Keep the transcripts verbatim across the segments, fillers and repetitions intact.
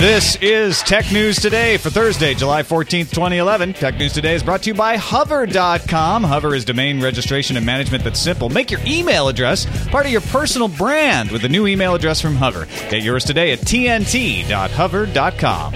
This is Tech News Today for Thursday, July fourteenth, twenty eleven. Tech News Today is brought to you by Hover dot com. Hover is domain registration and management that's simple. Make your email address part of your personal brand with a new email address from Hover. Get yours today at T N T dot hover dot com.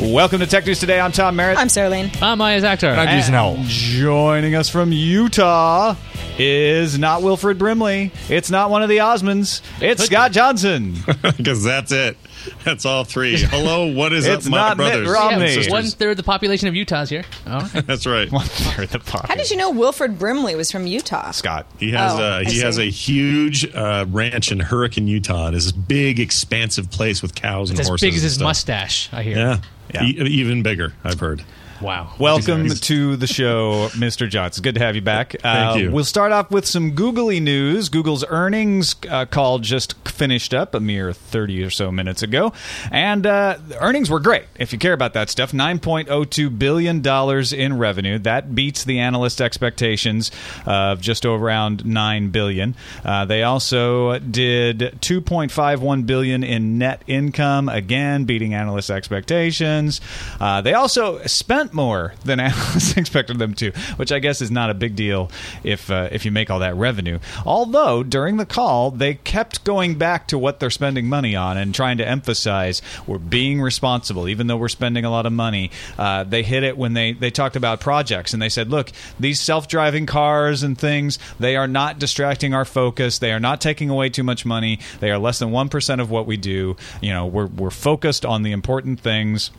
Welcome to Tech News Today. I'm Tom Merritt. I'm Sarah Lane. I'm Maya Zakhtar. I'm Jason Howell. Joining us from Utah is not Wilfred Brimley. It's not one of the Osmonds. It's Scott Johnson. Because that's it. That's all three. Hello, what is it's up, my brothers? It's not Mitt Romney. Yeah, one-third the population of Utah's here. Oh, okay. That's right. One-third the population. How did you know Wilfred Brimley was from Utah? Scott. He has, oh, uh, he has a huge uh, ranch in Hurricane, Utah. It's this big, expansive place with cows it's and horses. It's as big as his stuff. Mustache, I hear. Yeah, yeah. E- even bigger, I've heard. Wow. Welcome to the show, Mister Johnson. Good to have you back. Uh, Thank you. We'll start off with some Googly news. Google's earnings uh, call just finished up a mere thirty or so minutes ago. And uh, earnings were great, if you care about that stuff. nine point oh two billion dollars in revenue. That beats the analyst expectations of just around nine billion dollars. Uh, they also did two point five one billion dollars in net income, again, beating analyst expectations. Uh, they also spent more than analysts expected them to, which I guess is not a big deal if uh, if you make all that revenue. Although, during the call, they kept going back to what they're spending money on and trying to emphasize we're being responsible, even though we're spending a lot of money. Uh, they hit it when they, they talked about projects, and they said, look, these self-driving cars and things, they are not distracting our focus. They are not taking away too much money. They are less than one percent of what we do. You know, we're we're focused on the important things.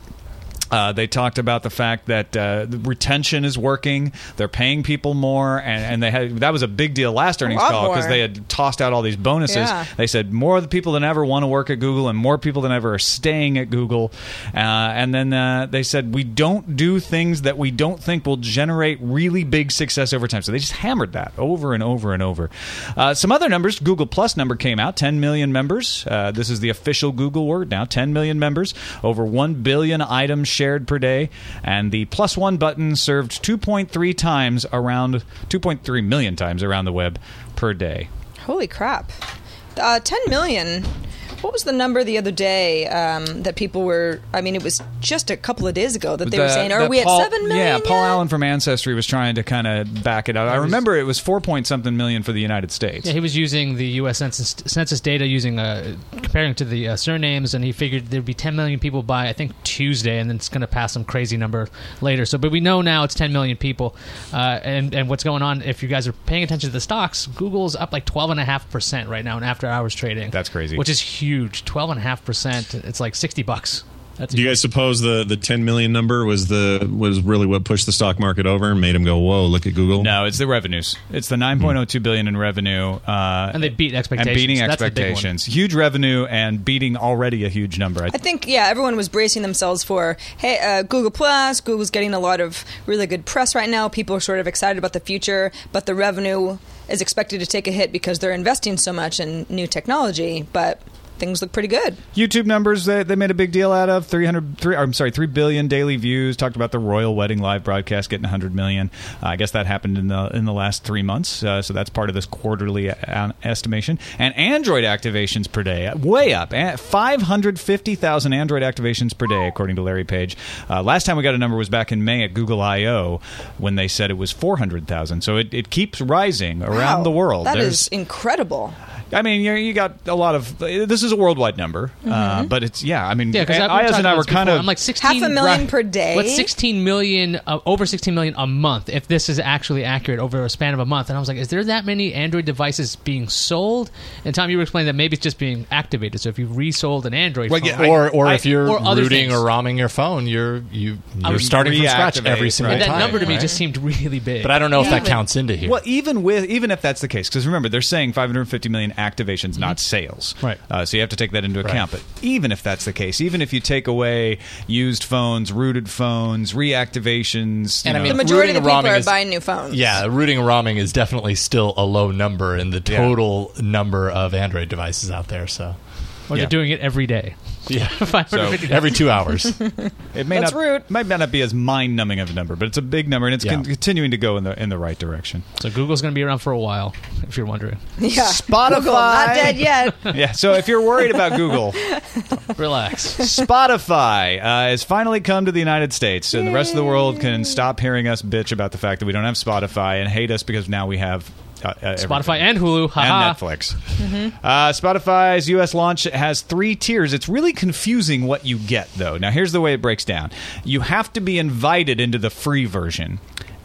Uh, they talked about the fact that uh, the retention is working. They're paying people more, and, and they had that was a big deal last earnings call because they had tossed out all these bonuses. Yeah. They said more of the people than ever want to work at Google, and more people than ever are staying at Google. Uh, and then uh, they said we don't do things that we don't think will generate really big success over time. So they just hammered that over and over and over. Uh, some other numbers: Google Plus number came out, ten million members. Uh, this is the official Google word now: ten million members, over one billion items shared per day, and the plus one button served two point three times around two point three million times around the web per day. Holy crap. Uh, ten million. What was the number the other day um, that people were... I mean, it was just a couple of days ago that they the, were saying, are we Paul, at seven million Yeah, yet? Paul Allen from Ancestry was trying to kind of back it up. I remember it was four point something million for the United States. Yeah, he was using the U S census, census data, using uh, comparing to the uh, surnames, and he figured there'd be ten million people by, I think, Tuesday, and then it's going to pass some crazy number later. So, but we know now it's ten million people. Uh, and, and what's going on, if you guys are paying attention to the stocks, Google's up like twelve point five percent right now in after-hours trading. That's crazy. Which is huge. Huge, twelve and a half percent. It's like sixty bucks. That's Do you guys suppose the, the ten million number was the was really what pushed the stock market over and made them go, whoa, look at Google? No, it's the revenues. It's the nine point oh two billion in revenue, uh, and they beat expectations. And beating That's expectations, huge revenue, and beating already a huge number. I, th- I think yeah, everyone was bracing themselves for hey, uh, Google Plus. Google's getting a lot of really good press right now. People are sort of excited about the future, but the revenue is expected to take a hit because they're investing so much in new technology, but things look pretty good. YouTube numbers that they made a big deal out of, three hundred, three, I'm sorry, three billion daily views. Talked about the royal wedding live broadcast getting one hundred million. Uh, I guess that happened in the in the last three months, uh, so that's part of this quarterly a- estimation. And Android activations per day, way up. five hundred fifty thousand Android activations per day, according to Larry Page. Uh, last time we got a number was back in May at Google I O when they said it was four hundred thousand. So it, it keeps rising around wow, the world. That There's, is incredible. I mean, you you got a lot of... This is a worldwide number, mm-hmm. uh, but it's... Yeah, I mean, yeah, Ayaz and I were kind before. of... I'm like sixteen, half a million right, per day. What's sixteen million, uh, over sixteen million a month, if this is actually accurate, over a span of a month. And I was like, is there that many Android devices being sold? And Tom, you were explaining that maybe it's just being activated. So if you resold an Android well, phone... Yeah, I, or or I, if you're or rooting or ROMing your phone, you're you, you're starting from scratch every single right. time. And that number to right? me just seemed really big. But I don't know yeah, if that counts into here. Well, even with even if that's the case, because remember, they're saying five hundred fifty million activations, mm-hmm. not sales. Right. Uh, so you have to take that into account. Right. But even if that's the case, even if you take away used phones, rooted phones, reactivations, and you know, I mean, the majority of the people are is, buying new phones. Yeah, rooting and ROMing is definitely still a low number in the total yeah. number of Android devices out there. So, well, yeah. they're doing it every day. Yeah, so, every two hours. It may That's not, rude. Might not be as mind-numbing of a number, but it's a big number, and it's yeah. con- continuing to go in the in the right direction. So Google's going to be around for a while, if you're wondering. Yeah, Spotify Google, not dead yet. Yeah, so if you're worried about Google, relax. Spotify uh, has finally come to the United States, and Yay. The rest of the world can stop hearing us bitch about the fact that we don't have Spotify and hate us because now we have. Uh, uh, Spotify and Hulu. Ha-ha. And Netflix. Mm-hmm. Uh, Spotify's U S launch has three tiers. It's really confusing what you get, though. Now, here's the way it breaks down. You have to be invited into the free version.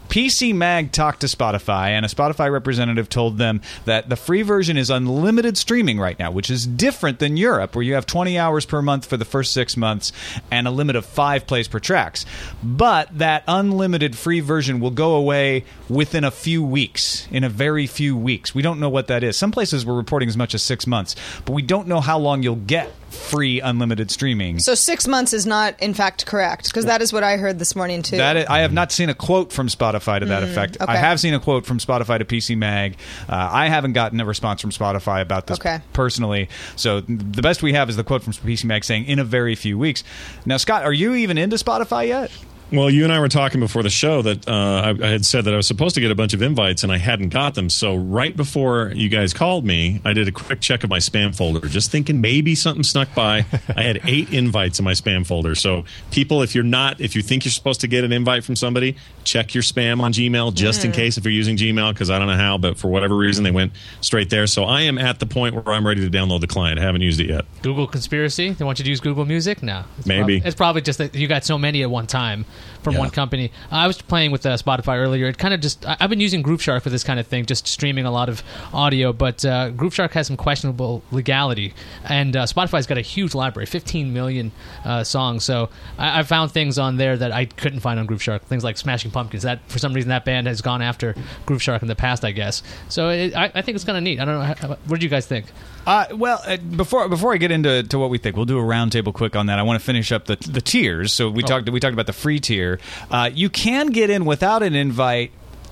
P C Mag talked to Spotify, and a Spotify representative told them that the free version is unlimited streaming right now, which is different than Europe, where you have twenty hours per month for the first six months and a limit of five plays per tracks. But that unlimited free version will go away within a few weeks, in a very few weeks. We don't know what that is. Some places we're reporting as much as six months, but we don't know how long you'll get free unlimited streaming. So six months is not, in fact, correct, because that is what I heard this morning, too. That is, I have not seen a quote from Spotify to that mm, effect. Okay. I have seen a quote from Spotify to P C Mag. Uh, I haven't gotten a response from Spotify about this okay. personally. So the best we have is the quote from P C Mag saying, in a very few weeks. Now, Scott, are you even into Spotify yet? Well, you and I were talking before the show that uh, I, I had said that I was supposed to get a bunch of invites, and I hadn't got them. So right before you guys called me, I did a quick check of my spam folder, just thinking maybe something snuck by. I had eight invites in my spam folder. So people, if you're not, if you think you're supposed to get an invite from somebody, check your spam on Gmail just mm. in case if you're using Gmail, because I don't know how, but for whatever reason, they went straight there. So I am at the point where I'm ready to download the client. I haven't used it yet. Google conspiracy? They want you to use Google Music? No. It's maybe. Prob- it's probably just that you got so many at one time. From yeah. one company. I was playing with uh, Spotify earlier. It kind of just, I, I've been using Grooveshark for this kind of thing, just streaming a lot of audio, but uh, Grooveshark has some questionable legality, and uh, Spotify's got a huge library, fifteen million uh, songs, so I, I found things on there that I couldn't find on Grooveshark, things like Smashing Pumpkins. That, for some reason, that band has gone after Grooveshark in the past, I guess. So it, I, I think it's kind of neat. I don't know. How, what do you guys think? Uh, well, uh, before before I get into to what we think, we'll do a roundtable quick on that. I want to finish up the the tiers. So we oh. talked we talked about the free tier. Uh, you can get in without an invite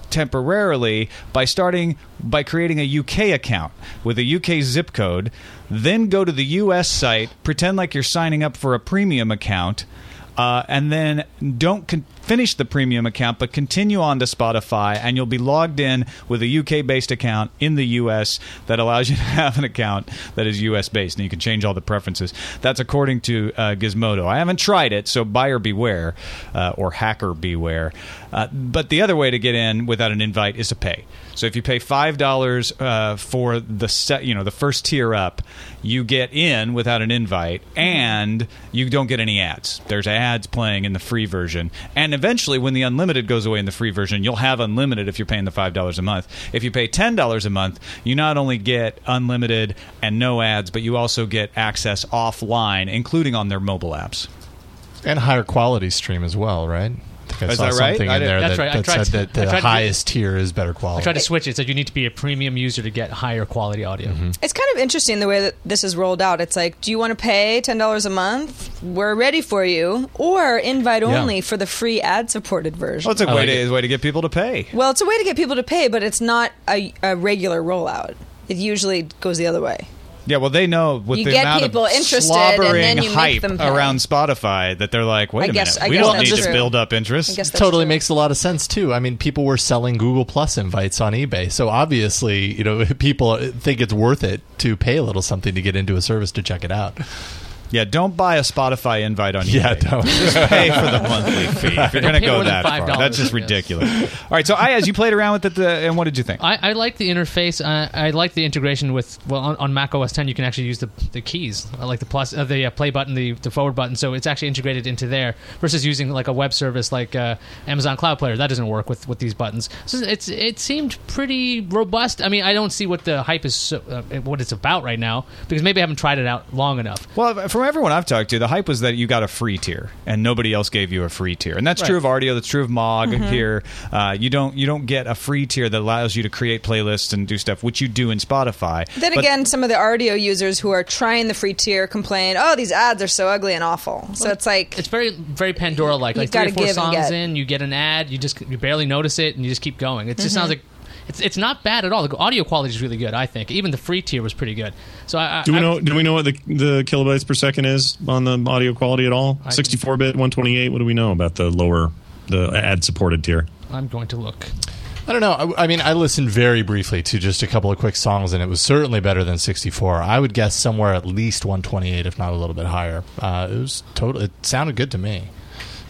temporarily by starting by creating a U K account with a U K zip code. Then go to the U S site, pretend like you're signing up for a premium account. Uh, and then don't con- finish the premium account, but continue on to Spotify, and you'll be logged in with a U K-based account in the U S that allows you to have an account that is U S-based, and you can change all the preferences. That's according to uh, Gizmodo. I haven't tried it, so buyer beware, uh, or hacker beware. Uh, but the other way to get in without an invite is to pay. So if you pay five dollars uh, for the set, you know, the first tier up, you get in without an invite, and you don't get any ads. There's ads playing in the free version. And eventually, when the unlimited goes away in the free version, you'll have unlimited if you're paying the five dollars a month. If you pay ten dollars a month, you not only get unlimited and no ads, but you also get access offline, including on their mobile apps. And higher quality stream as well, right? I is saw that right? something I in there that, right. that said to, that the highest to, tier is better quality. I tried to switch it. It said you need to be a premium user to get higher quality audio. Mm-hmm. It's kind of interesting the way that this is rolled out. It's like, do you want to pay ten dollars a month? We're ready for you. Or invite yeah. only for the free ad-supported version. Well, it's a way, like to, it. way to get people to pay. Well, it's a way to get people to pay, but it's not a, a regular rollout. It usually goes the other way. Yeah, well, they know with you the amount of slobbering hype around Spotify that they're like, wait I a guess, minute, I we guess don't need true. to build up interest. It totally true. makes a lot of sense, too. I mean, people were selling Google Plus invites on eBay, so obviously, you know, people think it's worth it to pay a little something to get into a service to check it out. Yeah, don't buy a Spotify invite on eBay. Yeah, don't. Just pay for the monthly fee. If you're going to go that far, that's just ridiculous. All right, so Ayaz, you played around with it, uh, and what did you think? I, I like the interface. Uh, I like the integration with, well, on, on Mac O S ten, you can actually use the the keys. I like the plus, uh, the uh, play button, the, the forward button, so it's actually integrated into there versus using like a web service like uh, Amazon Cloud Player. That doesn't work with, with these buttons. So it's it seemed pretty robust. I mean, I don't see what the hype is, so, uh, what it's about right now, because maybe I haven't tried it out long enough. Well, for From everyone I've talked to, the hype was that you got a free tier, and nobody else gave you a free tier. And that's right. true of Rdio. That's true of Mog mm-hmm. here. Uh, you don't you don't get a free tier that allows you to create playlists and do stuff, which you do in Spotify. Then but, again, some of the Rdio users who are trying the free tier complain, "Oh, these ads are so ugly and awful." So well, it's like it's very very Pandora-like. Like three or four songs in, you get an ad, you just you barely notice it, and you just keep going. It just mm-hmm. sounds like. It's it's not bad at all. The audio quality is really good, I think. Even the free tier was pretty good. So I, I, do we know? I, do we know what the the kilobytes per second is on the audio quality at all? sixty-four bit, one twenty-eight. What do we know about the lower, the ad supported tier? I'm going to look. I don't know. I, I mean, I listened very briefly to just a couple of quick songs, and it was certainly better than sixty-four. I would guess somewhere at least one twenty-eight, if not a little bit higher. Uh, it was total. It sounded good to me.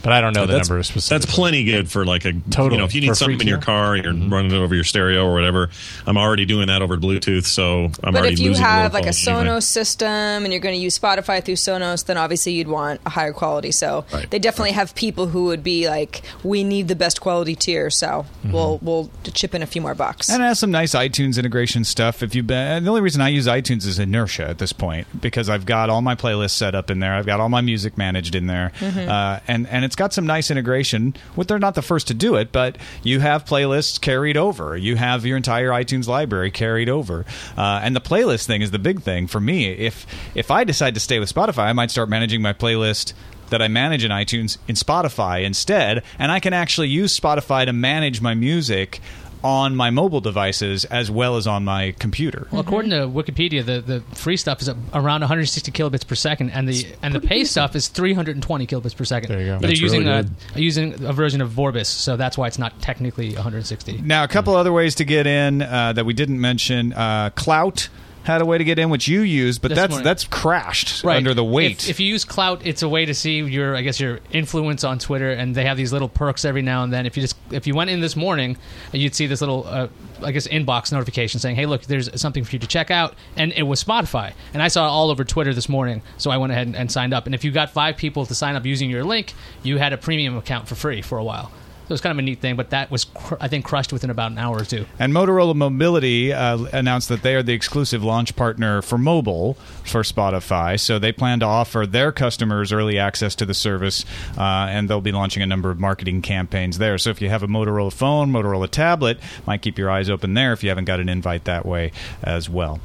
But I don't know the numbers specifically. That's plenty good for like a total. You know, if you need something in your car, you're mm-hmm. running it over your stereo or whatever. I'm already doing that over Bluetooth, so I'm but already losing. But if you have like a Sonos anyway. system and you're going to use Spotify through Sonos, then obviously you'd want a higher quality. So right. they definitely right. have people who would be like, "We need the best quality tier," so mm-hmm. we'll we'll chip in a few more bucks. And it has some nice iTunes integration stuff. If you the only reason I use iTunes is inertia at this point because I've got all my playlists set up in there. I've got all my music managed in there, mm-hmm. uh, and and. It's It's got some nice integration. Well, they're not the first to do it, but you have playlists carried over. You have your entire iTunes library carried over. Uh, and the playlist thing is the big thing for me. If if I decide to stay with Spotify, I might start managing my playlist that I manage in iTunes in Spotify instead. And I can actually use Spotify to manage my music on my mobile devices as well as on my computer. Well, according to Wikipedia, the, the free stuff is around one hundred sixty kilobits per second, and the and the pay stuff is three hundred twenty kilobits per second. There you go. But they're using really a, using a version of Vorbis, so that's why it's not technically one hundred sixty. Now, a couple other ways to get in uh, that we didn't mention. Uh, Klout had a way to get in, which you used, but this that's morning. that's crashed right. under the weight. If, if you use Klout, it's a way to see your, I guess, your influence on Twitter, and they have these little perks every now and then. If you just if you went in this morning, you'd see this little, uh, I guess, inbox notification saying, "Hey, look, there's something for you to check out," and it was Spotify. And I saw it all over Twitter this morning, so I went ahead and, and signed up. And if you got five people to sign up using your link, you had a premium account for free for a while. So it's kind of a neat thing, but that was, cr- I think, crushed within about an hour or two. And Motorola Mobility uh, announced that they are the exclusive launch partner for mobile for Spotify. So they plan to offer their customers early access to the service, uh, and they'll be launching a number of marketing campaigns there. So if you have a Motorola phone, Motorola tablet, might keep your eyes open there if you haven't got an invite that way as well.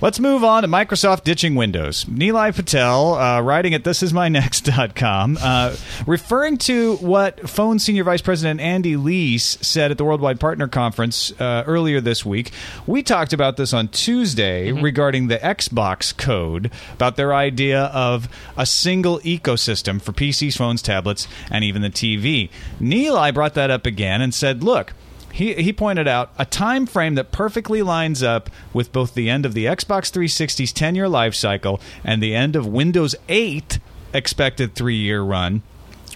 Let's move on to Microsoft ditching Windows. Neelai Patel, uh, writing at this is my next dot com, uh, referring to what Phone Senior Vice President Andy Leese said at the Worldwide Partner Conference uh, earlier this week. We talked about this on Tuesday mm-hmm. regarding the Xbox code, about their idea of a single ecosystem for P Cs, phones, tablets, and even the T V. Neelai brought that up again and said, look, He he pointed out a time frame that perfectly lines up with both the end of the Xbox three sixty's ten-year life cycle and the end of Windows eight expected three-year run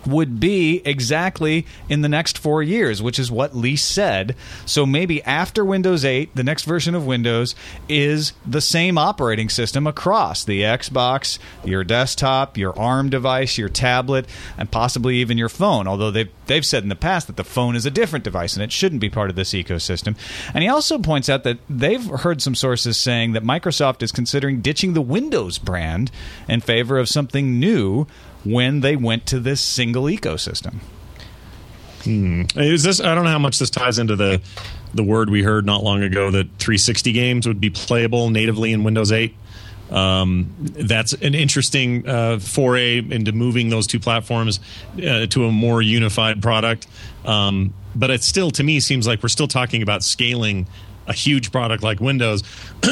would be exactly in the next four years, which is what Lee said. So maybe after Windows eight, the next version of Windows is the same operating system across the Xbox, your desktop, your ARM device, your tablet, and possibly even your phone, although they've, they've said in the past that the phone is a different device and it shouldn't be part of this ecosystem. And he also points out that they've heard some sources saying that Microsoft is considering ditching the Windows brand in favor of something new when they went to this single ecosystem. Hmm. Is this? I don't know how much this ties into the the word we heard not long ago that three sixty games would be playable natively in Windows eight. Um, that's an interesting uh, foray into moving those two platforms uh, to a more unified product. Um, but it still, to me, seems like we're still talking about scaling a huge product like Windows,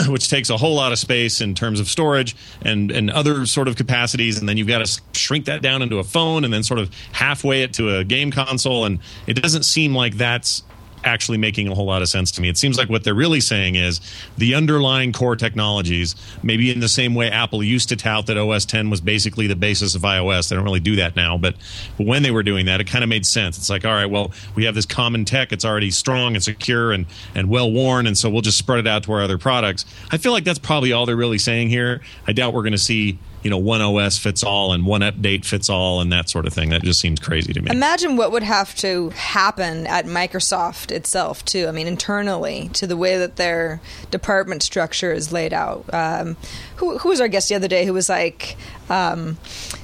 which takes a whole lot of space in terms of storage and, and other sort of capacities, and then you've got to shrink that down into a phone and then sort of halfway it to a game console, and it doesn't seem like that's actually making a whole lot of sense to me. It seems like what they're really saying is the underlying core technologies, maybe in the same way Apple used to tout that O S X was basically the basis of iOS. They don't really do that now, but when they were doing that, it kind of made sense. It's like, all right, well, we have this common tech. It's already strong and secure and, and well-worn, and so we'll just spread it out to our other products. I feel like that's probably all they're really saying here. I doubt we're going to see you know, one O S fits all and one update fits all and that sort of thing. That just seems crazy to me. Imagine what would have to happen at Microsoft itself, too. I mean, internally, to the way that their department structure is laid out. Um, who, who was our guest the other day who was like... Um,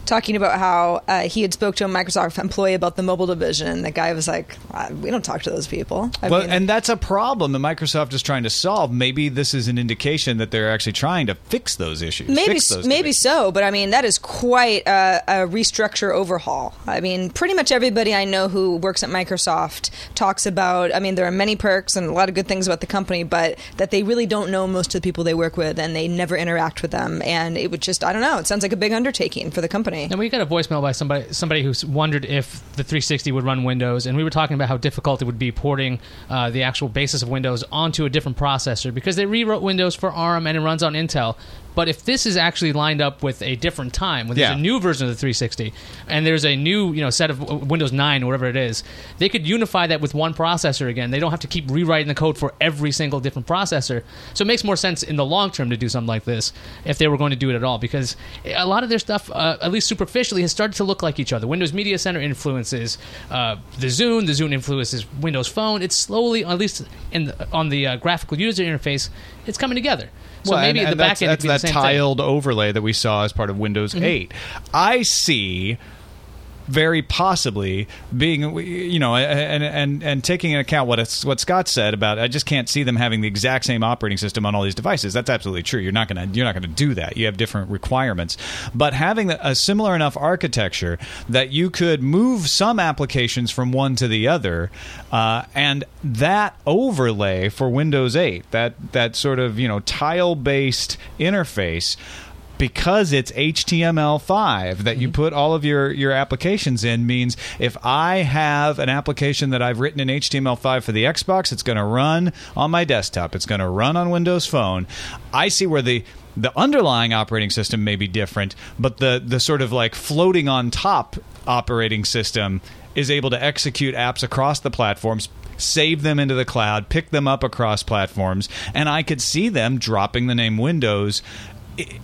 talking about how uh, he had spoke to a Microsoft employee about the mobile division, and the guy was like, "We don't talk to those people." I well, mean, and that's a problem that Microsoft is trying to solve. Maybe this is an indication that they're actually trying to fix those issues. Maybe, fix those maybe divisions. so, but I mean, that is quite a, a restructure overhaul. I mean, pretty much everybody I know who works at Microsoft talks about. I mean, there are many perks and a lot of good things about the company, but that they really don't know most of the people they work with, and they never interact with them. And it would just, I don't know. It sounds like a big undertaking for the company. And we got a voicemail by somebody somebody who wondered if the three sixty would run Windows, and we were talking about how difficult it would be porting uh, the actual basis of Windows onto a different processor, because they rewrote Windows for ARM and it runs on Intel. But if this is actually lined up with a different time, when there's yeah. a new version of the three sixty, and there's a new you know set of Windows nine or whatever it is, they could unify that with one processor again. They don't have to keep rewriting the code for every single different processor. So it makes more sense in the long term to do something like this, if they were going to do it at all, because a lot of their stuff, uh, at least superficially, has started to look like each other. Windows Media Center influences uh, the Zune, the Zune influences Windows Phone. It's slowly, at least in the, on the uh, graphical user interface, it's coming together. So well, maybe and, and the back end would be the same thing. That's that tiled overlay that we saw as part of Windows mm-hmm. eight. I see... very possibly being, you know, and and and taking into account what it's, what Scott said about, I just can't see them having the exact same operating system on all these devices. That's absolutely true. You're not gonna you're not gonna do that. You have different requirements, but having a similar enough architecture that you could move some applications from one to the other, uh, and that overlay for Windows eight, that that sort of you know tile based interface. Because it's H T M L five that you put all of your, your applications in, means if I have an application that I've written in H T M L five for the Xbox, it's going to run on my desktop. It's going to run on Windows Phone. I see where the... the underlying operating system may be different, but the, the sort of like floating on top operating system is able to execute apps across the platforms, save them into the cloud, pick them up across platforms, and I could see them dropping the name Windows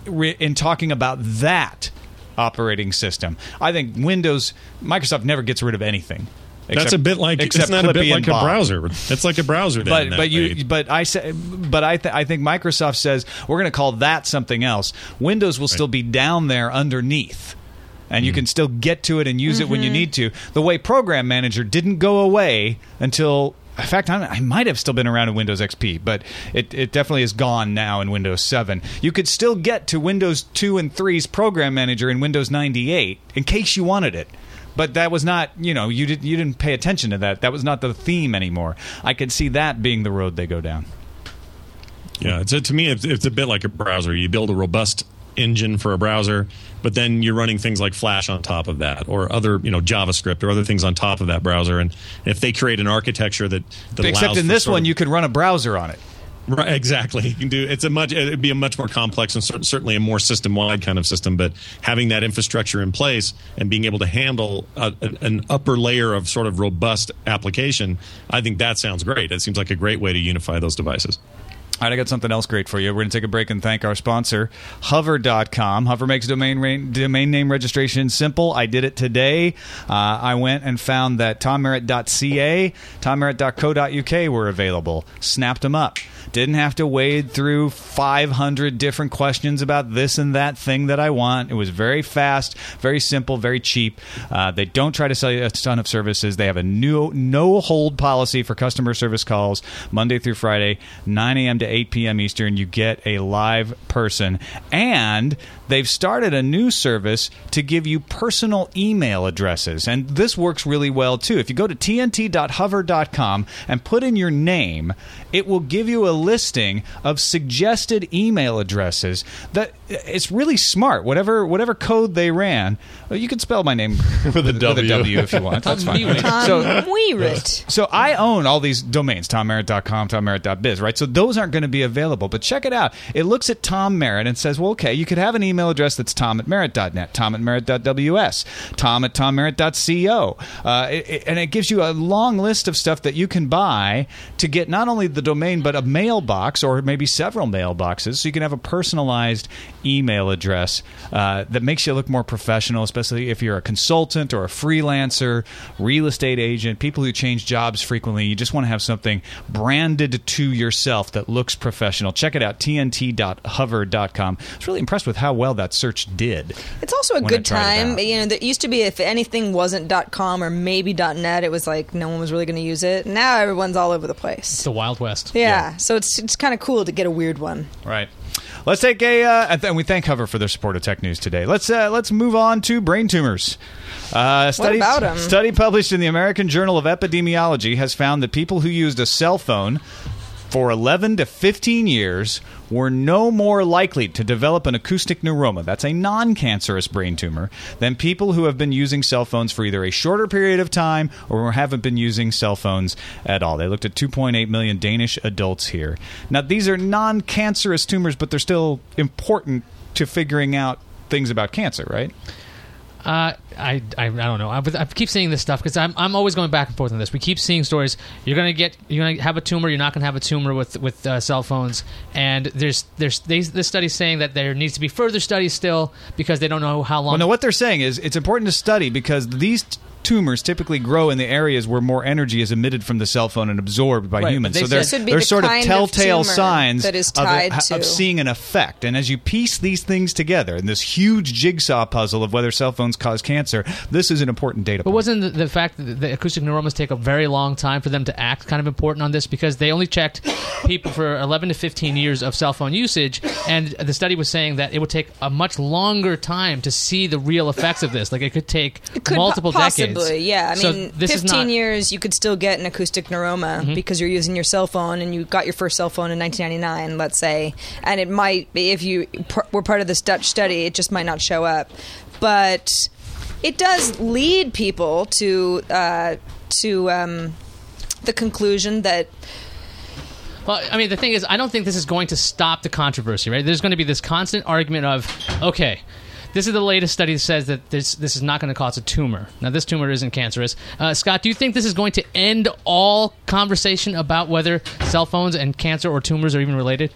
in talking about that operating system. I think Windows, Microsoft never gets rid of anything. Except, that's a bit like except isn't that a bit like a browser. It's like a browser. But but you way. but I say but I th- I think Microsoft says we're going to call that something else. Windows will right. still be down there underneath. And you can still get to it and use mm-hmm. it when you need to. The way Program Manager didn't go away until... In fact, I'm, I might have still been around in Windows X P, but it, it definitely is gone now in Windows seven. You could still get to Windows two and three's Program Manager in Windows ninety-eight in case you wanted it. But that was not, you know, you didn't, you didn't pay attention to that. That was not the theme anymore. I could see that being the road they go down. Yeah, it's a, to me, it's, it's a bit like a browser. You build a robust engine for a browser, but then you're running things like Flash on top of that, or other, you know, JavaScript or other things on top of that browser. And if they create an architecture that, that except in this one, you could run a browser on it. Right, exactly. You can do it's a much it'd be a much more complex and cert- certainly a more system-wide kind of system. But having that infrastructure in place and being able to handle a, a, an upper layer of sort of robust application, I think that sounds great. It seems like a great way to unify those devices. All right, I got something else great for you. We're going to take a break and thank our sponsor, hover dot com. Hover makes domain, re- domain name registration simple. I did it today. Uh, I went and found that tom merritt dot c a, tom merritt dot co dot u k were available. Snapped them up. Didn't have to wade through five hundred different questions about this and that thing that I want. It was very fast, very simple, very cheap. Uh, they don't try to sell you a ton of services. They have a new no-hold policy for customer service calls Monday through Friday, nine a.m. to eight p.m. Eastern. You get a live person. And they've started a new service to give you personal email addresses. And this works really well, too. If you go to t n t dot hover dot com and put in your name, it will give you a listing of suggested email addresses. That it's really smart. Whatever whatever code they ran, you can spell my name with a W, with a W if you want. That's fine. Tom Merritt. So, so I own all these domains: tom merritt dot com, tom merritt dot biz. Right. So those aren't going to be available. But check it out. It looks at Tom Merritt and says, well, okay, you could have an email address that's tom at merritt dot net, tom at merritt dot w s, tom at tom merritt dot co, uh, it, it, and it gives you a long list of stuff that you can buy to get not only the domain but a mailbox or maybe several mailboxes, so you can have a personalized email address uh, that makes you look more professional, especially if you're a consultant or a freelancer, real estate agent, people who change jobs frequently. You just want to have something branded to yourself that looks professional. Check it out, T N T dot hover dot com. I was really impressed with how well that search did. It's also a good time. You know, there used to be, if anything wasn't .com or maybe .net, it was like no one was really going to use it. Now everyone's all over the place. It's the Wild West. Yeah, yeah. So it's it's kind of cool to get a weird one. Right. Let's take a, uh, and we thank Hover for their support of Tech News Today. Let's uh, let's move on to brain tumors. Uh, study, what about them? Study published in the American Journal of Epidemiology has found that people who used a cell phone for eleven to fifteen years were no more likely to develop an acoustic neuroma, that's a non-cancerous brain tumor, than people who have been using cell phones for either a shorter period of time or haven't been using cell phones at all. They looked at two point eight million Danish adults here. Now, these are non-cancerous tumors, but they're still important to figuring out things about cancer, right? Uh, I, I I don't know. I, I keep seeing this stuff because I'm I'm always going back and forth on this. We keep seeing stories. You're gonna get you're gonna have a tumor. You're not gonna have a tumor with with uh, cell phones. And there's there's they, this study saying that there needs to be further studies still because they don't know how long. Well, no, what they're saying is it's important to study because these T- tumors typically grow in the areas where more energy is emitted from the cell phone and absorbed by right. humans. So there's the sort of telltale of signs that is tied of, a, of seeing an effect. And as you piece these things together in this huge jigsaw puzzle of whether cell phones cause cancer, this is an important data point. But wasn't the, the fact that the acoustic neuromas take a very long time for them to act kind of important on this? Because they only checked people for eleven to fifteen years of cell phone usage, and the study was saying that it would take a much longer time to see the real effects of this. Like, it could take it could multiple po- decades. Yeah, I mean, so fifteen not- years, you could still get an acoustic neuroma mm-hmm. because you're using your cell phone, and you got your first cell phone in nineteen ninety-nine, let's say, and it might, if you pr- were part of this Dutch study, it just might not show up. But it does lead people to uh, to um, the conclusion that... Well, I mean, the thing is, I don't think this is going to stop the controversy, right? There's going to be this constant argument of, okay... This is the latest study that says that this this is not going to cause a tumor. Now, this tumor isn't cancerous. Uh, Scott, do you think this is going to end all conversation about whether cell phones and cancer or tumors are even related?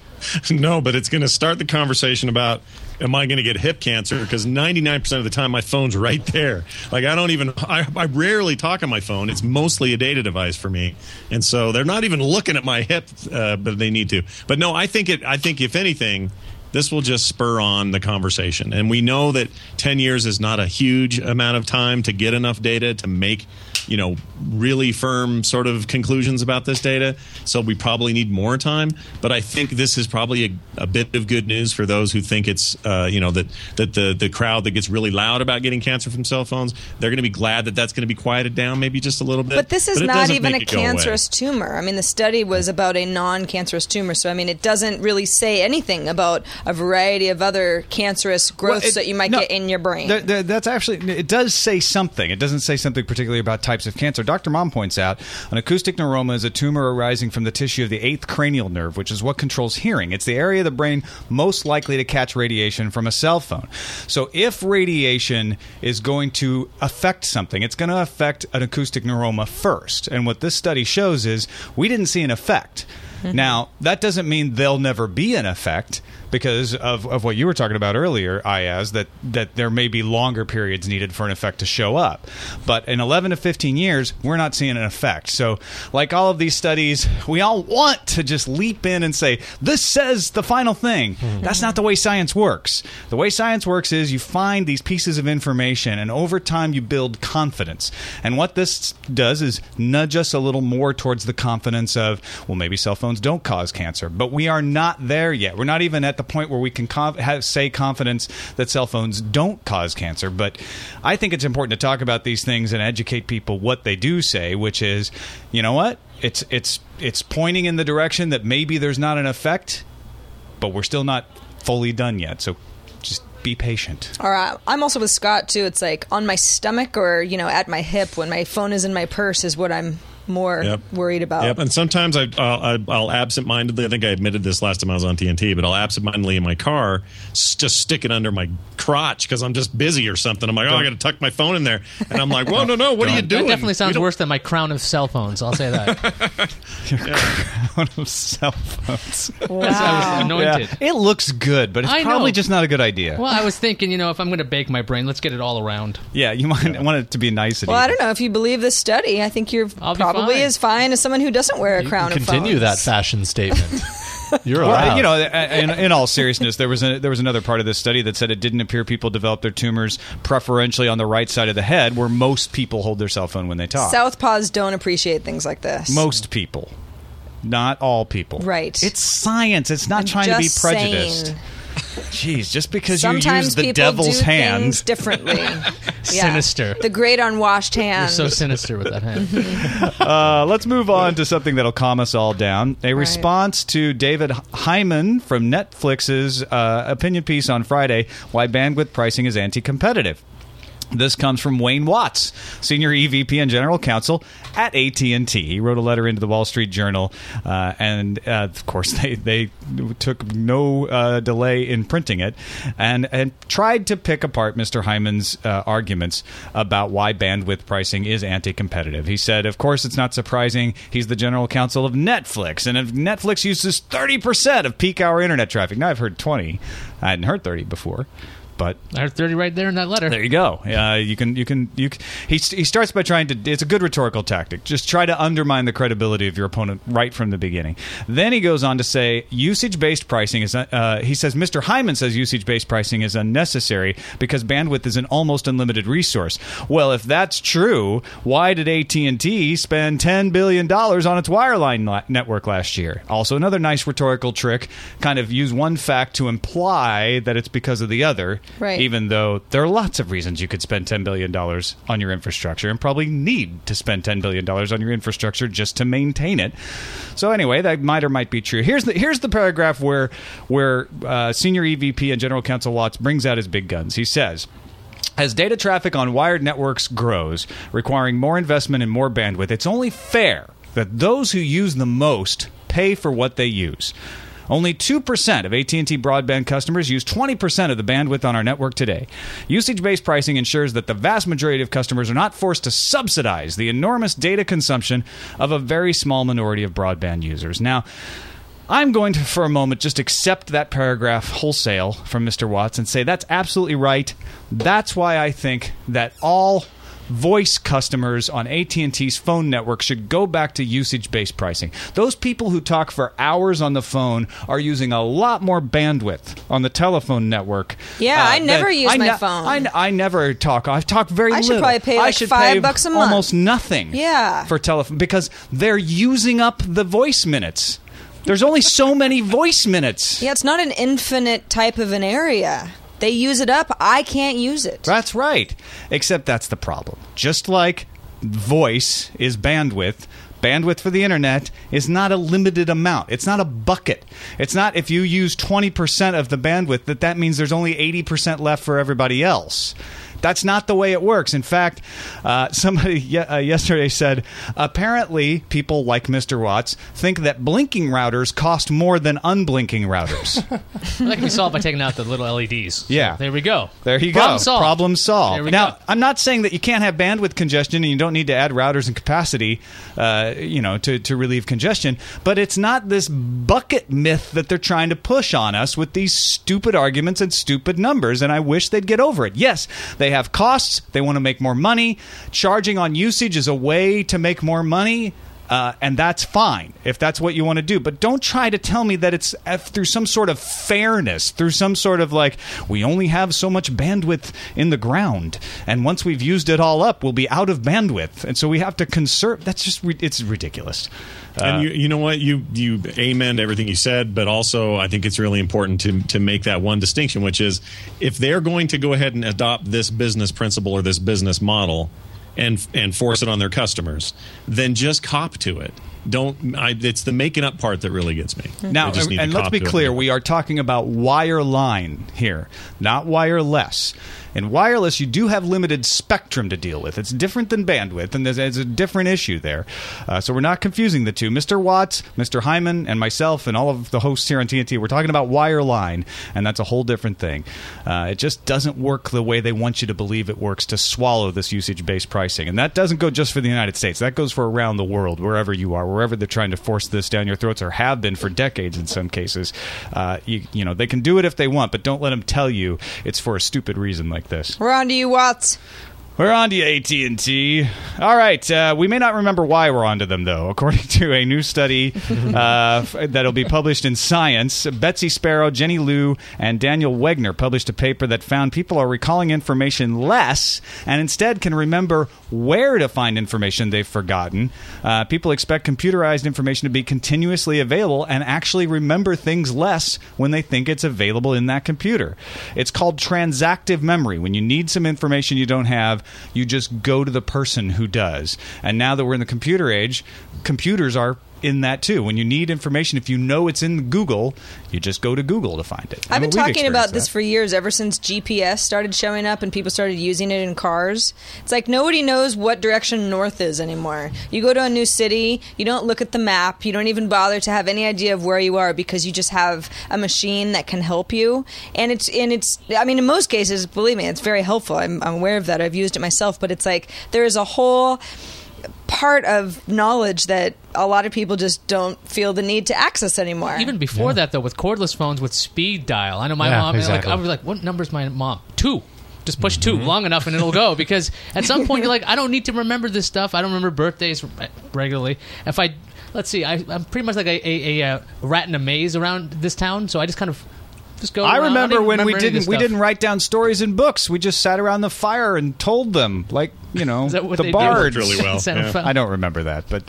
No, but it's going to start the conversation about, am I going to get hip cancer? Because ninety-nine percent of the time, my phone's right there. Like, I don't even, I, I rarely talk on my phone. It's mostly a data device for me. And so they're not even looking at my hip, uh, but they need to. But no, I think it, I think if anything, this will just spur on the conversation. And we know that ten years is not a huge amount of time to get enough data to make, you know, really firm sort of conclusions about this data. So we probably need more time. But I think this is probably a, a bit of good news for those who think it's, uh, you know, that, that the, the crowd that gets really loud about getting cancer from cell phones, they're going to be glad that that's going to be quieted down maybe just a little bit. But this is but not even a cancerous tumor. I mean, the study was about a non-cancerous tumor. So, I mean, it doesn't really say anything about a variety of other cancerous growths well, it, that you might no, get in your brain. Th- th- that's actually, it does say something. It doesn't say something particularly about types of cancer. Doctor Mom points out an acoustic neuroma is a tumor arising from the tissue of the eighth cranial nerve, which is what controls hearing. It's the area of the brain most likely to catch radiation from a cell phone. So if radiation is going to affect something, it's going to affect an acoustic neuroma first. And what this study shows is we didn't see an effect. Mm-hmm. Now, that doesn't mean there'll never be an effect because of, of what you were talking about earlier, Ayaz, that, that there may be longer periods needed for an effect to show up. But in eleven to fifteen years, we're not seeing an effect. So like all of these studies, we all want to just leap in and say, this says the final thing. Mm-hmm. That's not the way science works. The way science works is you find these pieces of information, and over time you build confidence. And what this does is nudge us a little more towards the confidence of, well, maybe cell phone don't cause cancer, but we are not there yet. We're not even at the point where we can conf- have, say confidence that cell phones don't cause cancer, but I think it's important to talk about these things and educate people what they do say, which is, you know what? It's it's it's pointing in the direction that maybe there's not an effect, but we're still not fully done yet, so just be patient. All right. I'm also with Scott, too. It's like on my stomach or, you know, at my hip when my phone is in my purse is what I'm more yep. worried about. Yep. And sometimes I, I'll, I'll absentmindedly, I think I admitted this last time I was on T N T, but I'll absentmindedly in my car just stick it under my crotch because I'm just busy or something. I'm like, oh, I got to tuck my phone in there. And I'm like, whoa, no, no, what are you doing? That definitely sounds worse than my crown of cell phones. I'll say that. Your yeah. crown of cell phones. Wow. I was anointed. Yeah. It looks good, but it's I probably know. just not a good idea. Well, I was thinking, you know, if I'm going to bake my brain, let's get it all around. Yeah, you might yeah. want it to be nice. Well, I don't know if you believe this study. I think you're I'll probably as fine as someone who doesn't wear a you crown of phones. Continue that fashion statement. You're allowed. Well, you know, in, in all seriousness, there was a, there was another part of this study that said it didn't appear people developed their tumors preferentially on the right side of the head, where most people hold their cell phone when they talk. Southpaws don't appreciate things like this. Most people, not all people. Right. It's science. It's not I'm trying to be prejudiced. Saying. Jeez, just because Sometimes you use the devil's do hand things differently, yeah. sinister. The great unwashed hand. You're so sinister with that hand. Mm-hmm. uh, let's move on to something that'll calm us all down. A all response right. to David Hyman from Netflix's uh, opinion piece on Friday: Why bandwidth pricing is anti-competitive. This comes from Wayne Watts, Senior E V P and General Counsel at A T and T. He wrote a letter into the Wall Street Journal, uh, and uh, of course they, they took no uh, delay in printing it, and, and tried to pick apart Mister Hyman's uh, arguments about why bandwidth pricing is anti-competitive. He said, of course it's not surprising he's the General Counsel of Netflix, and if Netflix uses thirty percent of peak hour internet traffic. Now I've heard twenty. I hadn't heard thirty before. But I heard thirty right there in that letter. There you go. Uh, you can, you can, you. Can, he he starts by trying to. It's a good rhetorical tactic. Just try to undermine the credibility of your opponent right from the beginning. Then he goes on to say, usage-based pricing is. Uh, he says, Mister Hyman says usage-based pricing is unnecessary because bandwidth is an almost unlimited resource. Well, if that's true, why did A T and T spend ten billion dollars on its wireline network last year? Also, another nice rhetorical trick. Kind of use one fact to imply that it's because of the other. Right. Even though there are lots of reasons you could spend ten billion dollars on your infrastructure and probably need to spend ten billion dollars on your infrastructure just to maintain it. So anyway, that might or might be true. Here's the here's the paragraph where, where uh, Senior E V P and General Counsel Watts brings out his big guns. He says, as data traffic on wired networks grows, requiring more investment and more bandwidth, it's only fair that those who use the most pay for what they use. Only two percent of A T and T broadband customers use twenty percent of the bandwidth on our network today. Usage-based pricing ensures that the vast majority of customers are not forced to subsidize the enormous data consumption of a very small minority of broadband users. Now, I'm going to, for a moment, just accept that paragraph wholesale from Mister Watts and say that's absolutely right. That's why I think that all voice customers on A T and T's phone network should go back to usage-based pricing. Those people who talk for hours on the phone are using a lot more bandwidth on the telephone network. Yeah, uh, I never use I my ne- phone. I, I never talk. I've talked very little. I should little. probably pay like I should five pay bucks a month. Almost nothing. Yeah. For telephone, because they're using up the voice minutes. There's only so many voice minutes. Yeah, it's not an infinite type of an area. They use it up. I can't use it. That's right. Except that's the problem. Just like voice is bandwidth, bandwidth for the internet is not a limited amount. It's not a bucket. It's not if you use twenty percent of the bandwidth that that means there's only eighty percent left for everybody else. That's not the way it works. In fact, uh, somebody ye- uh, yesterday said, apparently people like Mister Watts think that blinking routers cost more than unblinking routers. Well, that can be solved by taking out the little L E Ds. Yeah. So there we go. There you Problem go. Solved. Problem solved. There we now, go. I'm not saying that you can't have bandwidth congestion and you don't need to add routers and capacity uh, you know, to, to relieve congestion, but it's not this bucket myth that they're trying to push on us with these stupid arguments and stupid numbers, and I wish they'd get over it. Yes, they They have costs. They want to make more money. Charging on usage is a way to make more money, uh, and that's fine if that's what you want to do. But don't try to tell me that it's f- through some sort of fairness, through some sort of like, we only have so much bandwidth in the ground, and once we've used it all up, we'll be out of bandwidth, and so we have to conserve. That's just re- it's ridiculous. Uh, and you, you know what? You you amen to everything you said, but also I think it's really important to to make that one distinction, which is if they're going to go ahead and adopt this business principle or this business model and and force it on their customers, then just cop to it. Don't I, it's the making up part that really gets me. Now, and, and let's be clear, we are talking about wireline here, not wireless. In wireless, you do have limited spectrum to deal with. It's different than bandwidth, and there's, there's a different issue there. Uh, so we're not confusing the two. Mister Watts, Mister Hyman, and myself, and all of the hosts here on T N T, we're talking about wireline, and that's a whole different thing. Uh, it just doesn't work the way they want you to believe it works to swallow this usage-based pricing. And that doesn't go just for the United States. That goes for around the world, wherever you are, wherever they're trying to force this down your throats, or have been for decades in some cases. Uh, you, you know, they can do it if they want, but don't let them tell you it's for a stupid reason like this. We're on to you, Watts. We're on to you, A T and T. All right. Uh, we may not remember why we're on to them, though. According to a new study uh, that'll be published in Science, Betsy Sparrow, Jenny Liu, and Daniel Wegner published a paper that found people are recalling information less and instead can remember where to find information they've forgotten. Uh, people expect computerized information to be continuously available and actually remember things less when they think it's available in that computer. It's called transactive memory. When you need some information you don't have, you just go to the person who does. And now that we're in the computer age, computers are in that too. When you need information, if you know it's in Google, you just go to Google to find it. I've been talking about this for years, ever since G P S started showing up and people started using it in cars. It's like nobody knows what direction north is anymore. You go to a new city, you don't look at the map, you don't even bother to have any idea of where you are because you just have a machine that can help you. And it's, and it's, I mean, in most cases, believe me, it's very helpful. I'm, I'm aware of that. I've used it myself, but it's like there is a whole part of knowledge that a lot of people just don't feel the need to access anymore. Even before yeah. that, though, with cordless phones, with speed dial. I know my yeah, mom, exactly. like, I was like, what number's my mom? Two. Just push mm-hmm. two long enough and it'll go. Because at some point, you're like, I don't need to remember this stuff. I don't remember birthdays regularly. If I, let's see, I, I'm pretty much like a, a, a rat in a maze around this town, so I just kind of Just go I remember when remember we didn't we didn't write down stories in books. We just sat around the fire and told them, like, you know, the bards. Really well. yeah. I don't remember that, but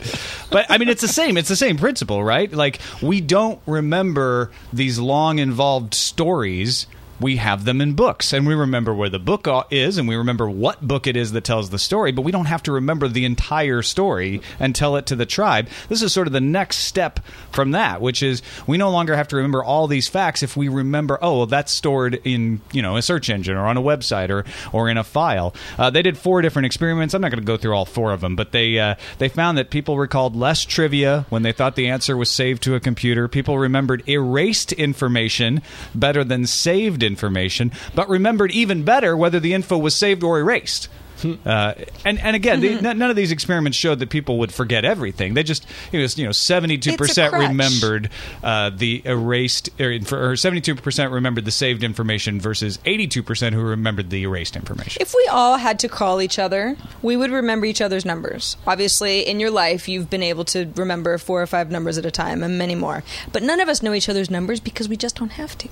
but I mean, it's the same. It's the same principle, right? Like, we don't remember these long, involved stories. We have them in books, and we remember where the book is, and we remember what book it is that tells the story, but we don't have to remember the entire story and tell it to the tribe. This is sort of the next step from that, which is we no longer have to remember all these facts if we remember, oh, well, that's stored in, you know, a search engine or on a website or, or in a file. Uh, they did four different experiments. I'm not going to go through all four of them, but they, uh, they found that people recalled less trivia when they thought the answer was saved to a computer. People remembered erased information better than saved information. information, but remembered even better whether the info was saved or erased. Uh, and, and again, mm-hmm. the, none of these experiments showed that people would forget everything. They just, it was, you know, seventy-two percent remembered uh, the erased, or, or seventy-two percent remembered the saved information versus eighty-two percent who remembered the erased information. If we all had to call each other, we would remember each other's numbers. Obviously, in your life, you've been able to remember four or five numbers at a time and many more. But none of us know each other's numbers because we just don't have to.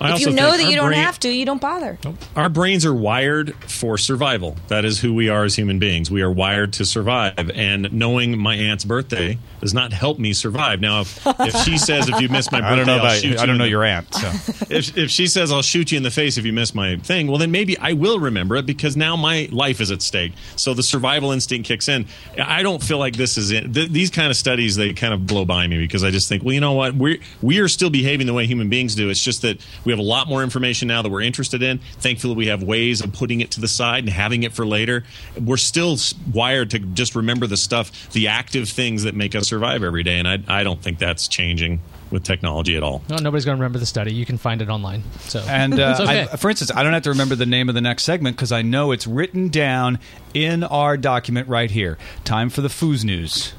If you know that you don't brain, have to, you don't bother. Our brains are wired for survival. That is who we are as human beings. We are wired to survive, and knowing my aunt's birthday does not help me survive. Now, if, if she says, if you miss my birthday, I don't know, I'll about, shoot I you don't know the, your aunt. So. If, if she says, I'll shoot you in the face if you miss my thing, well, then maybe I will remember it because now my life is at stake. So the survival instinct kicks in. I don't feel like this is it. Th- these kind of studies, they kind of blow by me because I just think, well, you know what? We're, we are still behaving the way human beings do. It's just that we have a lot more information now that we're interested in. Thankfully, we have ways of putting it to the side and having it for later. We're still wired to just remember the stuff, the active things that make us survive every day, and I, I don't think that's changing with technology at all. No, nobody's going to remember the study. You can find it online. So, and uh, okay. I, for instance, I don't have to remember the name of the next segment because I know it's written down in our document right here. Time for the Foos News.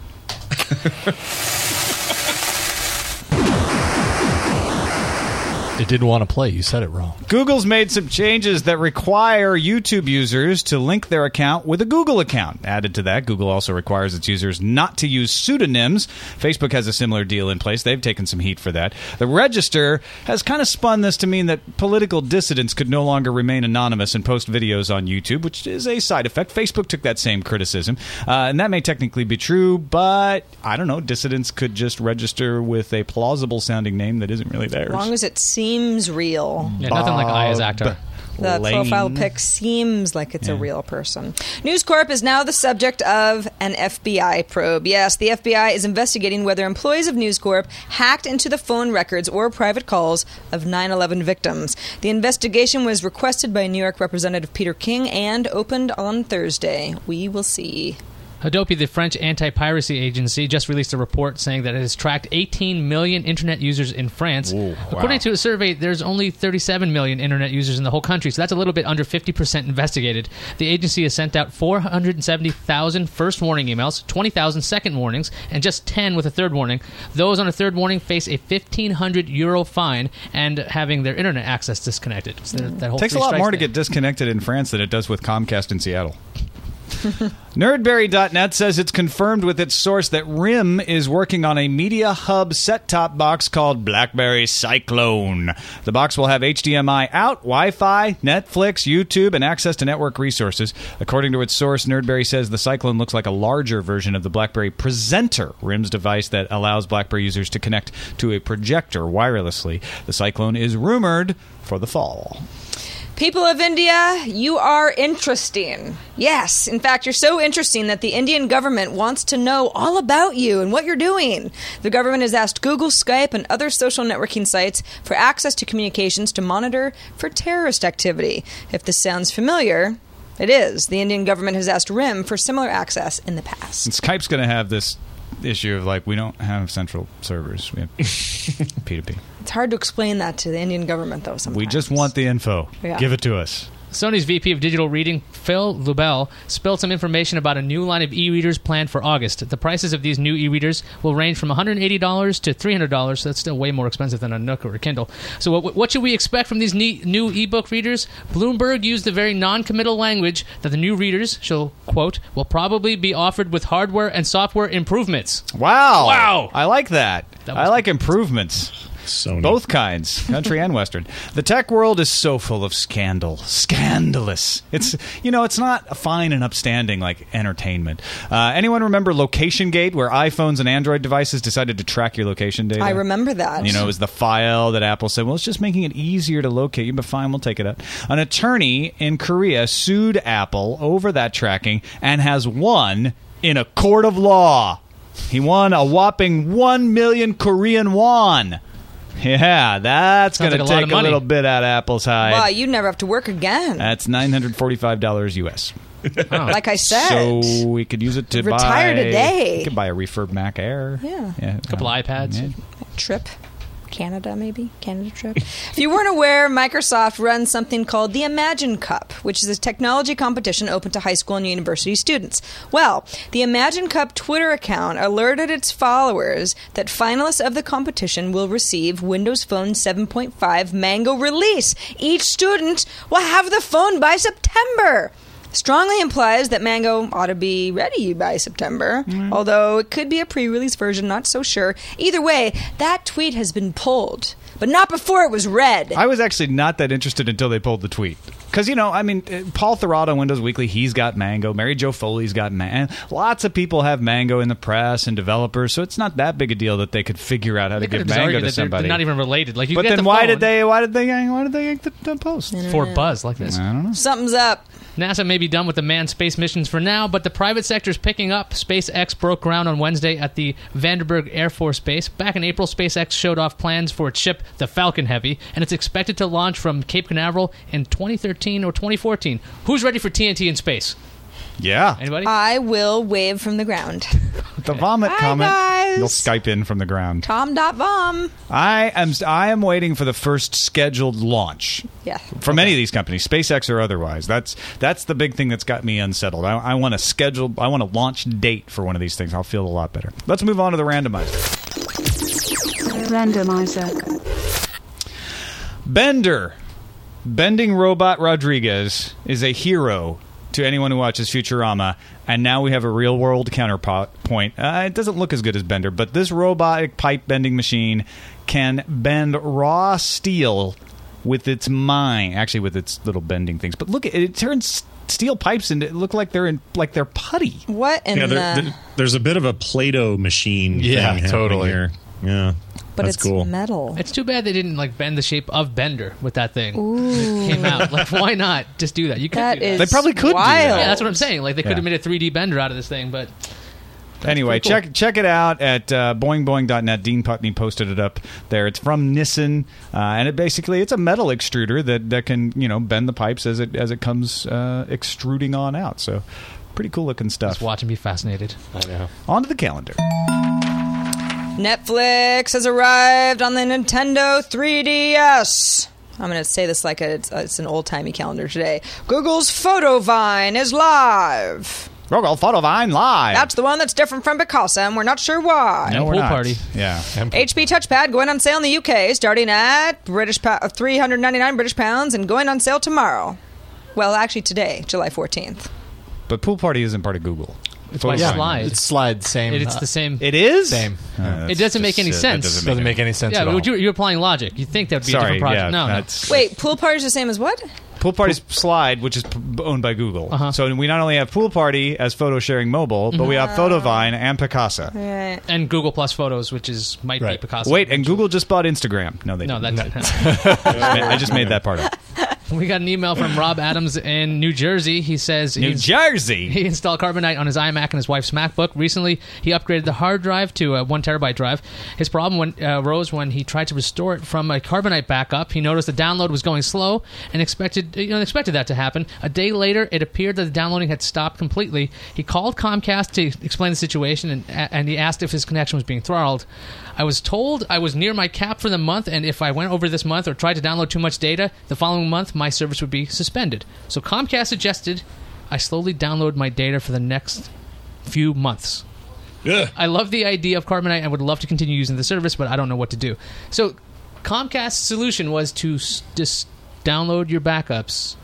It didn't want to play. You said it wrong. Google's made some changes that require YouTube users to link their account with a Google account. Added to that, Google also requires its users not to use pseudonyms. Facebook has a similar deal in place. They've taken some heat for that. The Register has kind of spun this to mean that political dissidents could no longer remain anonymous and post videos on YouTube, which is a side effect. Facebook took that same criticism. Uh, and that may technically be true, but I don't know. Dissidents could just register with a plausible sounding name that isn't really theirs. As long as it's seems real. Yeah, nothing Bob, like I as actor. The Lane. Profile pic seems like it's yeah. a real person. News Corp is now the subject of an F B I probe. Yes, the F B I is investigating whether employees of News Corp hacked into the phone records or private calls of nine eleven victims. The investigation was requested by New York Representative Peter King and opened on Thursday. We will see. Hadopi, the French anti-piracy agency, just released a report saying that it has tracked eighteen million internet users in France. Ooh, According wow. to a survey, there's only thirty-seven million internet users in the whole country, so that's a little bit under fifty percent investigated. The agency has sent out four hundred seventy thousand first warning emails, twenty thousand second warnings, and just ten with a third warning. Those on a third warning face a fifteen hundred euro fine and having their internet access disconnected. So mm. that whole takes a lot more thing. to get disconnected in France than it does with Comcast in Seattle. Nerdberry dot net says it's confirmed with its source that RIM is working on a Media Hub set-top box called BlackBerry Cyclone. The box will have H D M I out, Wi-Fi, Netflix, YouTube, and access to network resources. According to its source, Nerdberry says the Cyclone looks like a larger version of the BlackBerry Presenter, RIM's device that allows BlackBerry users to connect to a projector wirelessly. The Cyclone is rumored for the fall. People of India, you are interesting. Yes, in fact, you're so interesting that the Indian government wants to know all about you and what you're doing. The government has asked Google, Skype, and other social networking sites for access to communications to monitor for terrorist activity. If this sounds familiar, it is. The Indian government has asked RIM for similar access in the past. And Skype's going to have this issue of, like, we don't have central servers. We have P two P. It's hard to explain that to the Indian government, though, sometimes. We just want the info. Yeah. Give it to us. Sony's V P of Digital Reading, Phil Lubel, spilled some information about a new line of e-readers planned for August. The prices of these new e-readers will range from one hundred eighty dollars to three hundred dollars, so that's still way more expensive than a Nook or a Kindle. So what, what should we expect from these new e-book readers? Bloomberg used the very non-committal language that the new readers, she'll quote, will probably be offered with hardware and software improvements. Wow. Wow. I like that. that I like improvements. Sony. Both kinds, country and Western. The tech world is so full of scandal. Scandalous. It's, you know, it's not fine and upstanding like entertainment. Uh, anyone remember Location Gate, where iPhones and Android devices decided to track your location data? I remember that. You know, it was the file that Apple said, well, it's just making it easier to locate you, but fine, we'll take it out. An attorney in Korea sued Apple over that tracking and has won in a court of law. He won a whopping one million Korean won. Yeah, that's going like to take a little bit out of Apple's hide. Wow, you never have to work again. That's nine hundred forty-five dollars U S. Oh. Like I said. So we could use it to retire buy... Retire today. You could buy a refurb Mac Air. Yeah. yeah a couple uh, iPads. Yeah. Trip. Canada, maybe? Canada trip? If you weren't aware, Microsoft runs something called the Imagine Cup, which is a technology competition open to high school and university students. Well, the Imagine Cup Twitter account alerted its followers that finalists of the competition will receive Windows Phone seven point five Mango release. Each student will have the phone by September. Strongly implies that Mango ought to be ready by September, mm. although it could be a pre-release version, not so sure. Either way, that tweet has been pulled, but not before it was read. I was actually not that interested until they pulled the tweet. Because, you know, I mean, Paul Thurrott on Windows Weekly, he's got Mango. Mary Jo Foley's got Mango. Lots of people have Mango in the press and developers, so it's not that big a deal that they could figure out how they to give Mango to somebody. They're not even related. Like, you but then the why phone. did they? Why did they? Why did they make the, the post for buzz like this? I don't know. Something's up. NASA may be done with the manned space missions for now, but the private sector's picking up. SpaceX broke ground on Wednesday at the Vandenberg Air Force Base. Back in April, SpaceX showed off plans for its ship, the Falcon Heavy, and it's expected to launch from Cape Canaveral in twenty thirteen or twenty fourteen. Who's ready for T N T in space? Yeah. Anybody? I will wave from the ground. The vomit Hi comment. Guys. You'll Skype in from the ground. Tom dot vom. I am I am waiting for the first scheduled launch. Yeah. From okay. any of these companies, SpaceX or otherwise. That's that's the big thing that's got me unsettled. I, I want a scheduled I want a launch date for one of these things. I'll feel a lot better. Let's move on to the randomizer. Randomizer. Bender. Bending Robot Rodriguez is a hero to anyone who watches Futurama, and now we have a real-world counterpoint. Uh, it doesn't look as good as Bender, but this robotic pipe-bending machine can bend raw steel with its mind. Actually, with its little bending things. But look, it, it turns steel pipes into look like they're in, like they're putty. What in yeah, there, the... There's a bit of a Play-Doh machine yeah, thing totally. Here. Yeah. But That's it's cool. metal. It's too bad they didn't like bend the shape of Bender with that thing. Ooh. It came out. Like, why not just do that? You could that do that. Is they probably could wild. do that. Yeah, that's what I'm saying. Like, they could yeah. have made a three D Bender out of this thing, but... Anyway, cool. check check it out at uh, boing boing dot net. Dean Putney posted it up there. It's from Nissen, uh, and it basically it's a metal extruder that, that can you know bend the pipes as it as it comes uh, extruding on out. So, pretty cool looking stuff. Just watch and be fascinated. I know. On to the calendar. Netflix has arrived on the Nintendo three D S. I'm going to say this like a, it's, it's an old timey calendar today. Google's Photovine is live. Google Photovine live. That's the one that's different from Picasa, and we're not sure why. No, we're not. Party. Yeah. H P Touchpad going on sale in the U K, starting at British pa- three hundred ninety-nine British pounds, and going on sale tomorrow. Well, actually today, July fourteenth. But Pool Party isn't part of Google. It's my yeah. slide. It's slide, same. It, it's the same. It is? Same. Uh, it doesn't make any it. sense. It doesn't, make, doesn't make any sense yeah, at all. You're applying logic. You'd think that would be Sorry, a different project. Yeah, no, no. Wait, Pool Party's the same as what? Pool Party's Pool. Slide, which is owned by Google. Uh-huh. So we not only have Pool Party as photo sharing mobile, but mm-hmm. we have Photovine and Picasa. Right. And Google Plus Photos, which is might right. be Picasa. Wait, and Google just bought Instagram. No, they no, didn't. No, that's not. I just made that part up. We got an email from Rob Adams in New Jersey. He says... New Jersey! He installed Carbonite on his iMac and his wife's MacBook. Recently, he upgraded the hard drive to a one terabyte drive. His problem when, uh, arose when he tried to restore it from a Carbonite backup. He noticed the download was going slow and expected, you know, expected that to happen. A day later, it appeared that the downloading had stopped completely. He called Comcast to explain the situation, and, and he asked if his connection was being throttled. I was told I was near my cap for the month, and if I went over this month or tried to download too much data, the following month, my service would be suspended. So Comcast suggested I slowly download my data for the next few months. Yeah. I love the idea of Carbonite and would love to continue using the service, but I don't know what to do. So Comcast's solution was to s- just download your backups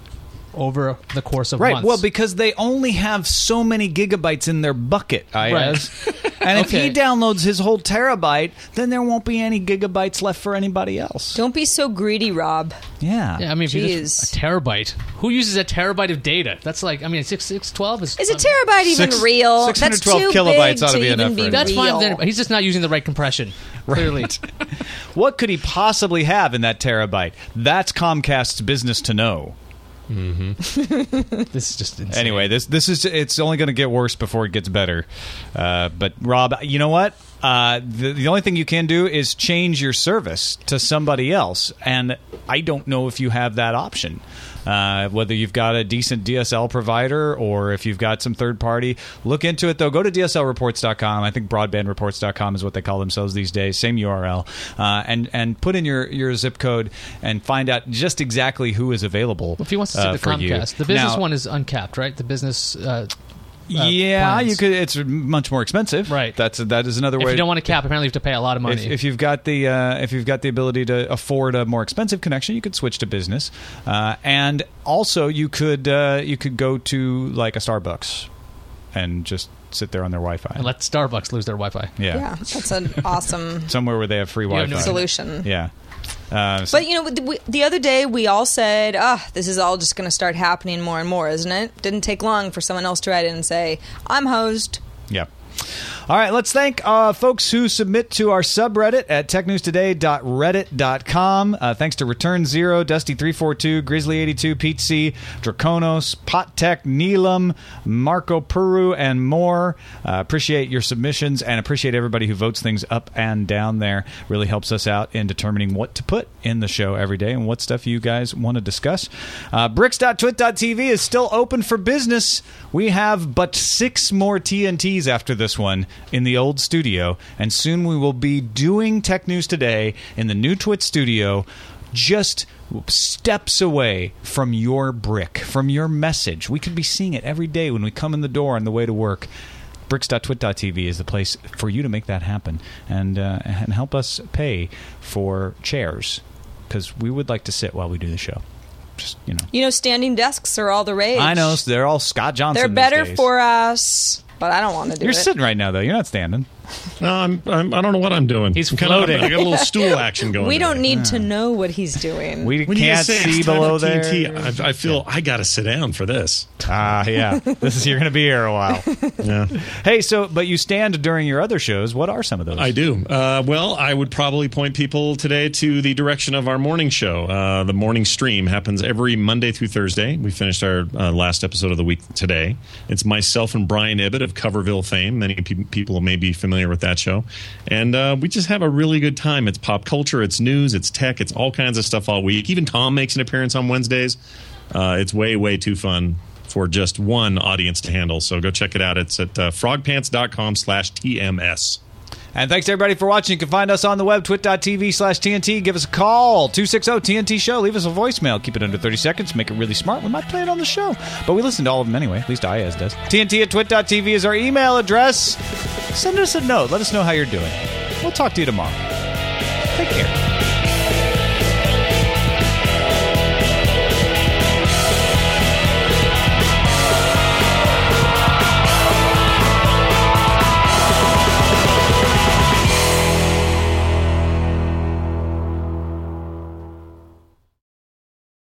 over the course of right. months. Right, well, because they only have so many gigabytes in their bucket, Ayaz. Right. And okay. if he downloads his whole terabyte, then there won't be any gigabytes left for anybody else. Don't be so greedy, Rob. Yeah. Yeah, I mean, if Jeez. you just, a terabyte. Who uses a terabyte of data? That's like, I mean, six twelve is... Is a terabyte even six, real? six hundred twelve kilobytes ought to be enough for it. That's fine. Then he's just not using the right compression. Right. Clearly. What could he possibly have in that terabyte? That's Comcast's business to know. Mm-hmm. This is just insane. Anyway, this this is it's only going to get worse before it gets better. Uh, but Rob, you know what? Uh, the, the only thing you can do is change your service to somebody else, and I don't know if you have that option. Uh, whether you've got a decent D S L provider or if you've got some third party, look into it though. Go to D S L reports dot com. I think broadband reports dot com is what they call themselves these days. Same U R L, uh, and and put in your, your zip code and find out just exactly who is available. Well, if he wants to see uh, the Comcast, the business now, one is uncapped, right? The business. Uh Uh, yeah, plans. you could. It's much more expensive, right? That's that is another way. If you don't want to cap, apparently you have to pay a lot of money. If, if you've got the uh, if you've got the ability to afford a more expensive connection, you could switch to business, uh, and also you could uh, you could go to like a Starbucks and just sit there on their Wi-Fi and let Starbucks lose their Wi-Fi. Yeah, yeah, that's an awesome somewhere where they have free Wi-Fi. You have no solution. Yeah. Uh, so. But, you know, we, the other day we all said, ah, oh, this is all just going to start happening more and more, isn't it? Didn't take long for someone else to write in and say, I'm hosed. Yeah. All right, let's thank uh, folks who submit to our subreddit at tech news today dot reddit dot com. Uh, thanks to Return Zero, Dusty three forty-two, Grizzly eighty-two, Pete C, Draconos, Pottech, Neelam, Marco Peru, and more. Uh, appreciate your submissions and appreciate everybody who votes things up and down there. Really helps us out in determining what to put in the show every day and what stuff you guys want to discuss. Uh, bricks dot twit dot t v is still open for business. We have but six more T N Ts after this one in the old studio, and soon we will be doing Tech News Today in the new Twit studio, just steps away from your brick, from your message. We could be seeing it every day when we come in the door on the way to work. bricks dot twit dot t v is the place for you to make that happen and uh, and help us pay for chairs, because we would like to sit while we do the show. Just, you know, you know, standing desks are all the rage. I know, so they're all Scott Johnson. They're better for us. But I don't want to do You're it. You're sitting right now, though. You're not standing. No, I'm, I'm, I don't know what I'm doing. He's floating. I got a little stool action going. We don't today. need yeah. to know what he's doing. We when can't say, see below there. I, I feel yeah. I got to sit down for this. Ah, uh, yeah. This is you're going to be here a while. Yeah. Hey, so but you stand during your other shows. What are some of those? I do. Uh, well, I would probably point people today to the direction of our morning show. Uh, the morning stream happens every Monday through Thursday. We finished our uh, last episode of the week today. It's myself and Brian Ibbett of Coverville fame. Many pe- people may be familiar with that show. And uh, we just have a really good time. It's pop culture, it's news, it's tech, it's all kinds of stuff all week. Even Tom makes an appearance on Wednesdays. Uh, it's way, way too fun for just one audience to handle. So go check it out. It's at uh, frogpants dot com slash T M S. And thanks, everybody, for watching. You can find us on the web, twit dot t v slash T N T. Give us a call, two six zero T N T show. Leave us a voicemail. Keep it under thirty seconds. Make it really smart. We might play it on the show. But we listen to all of them anyway. At least I A S does. T N T at twit dot t v is our email address. Send us a note. Let us know how you're doing. We'll talk to you tomorrow. Take care.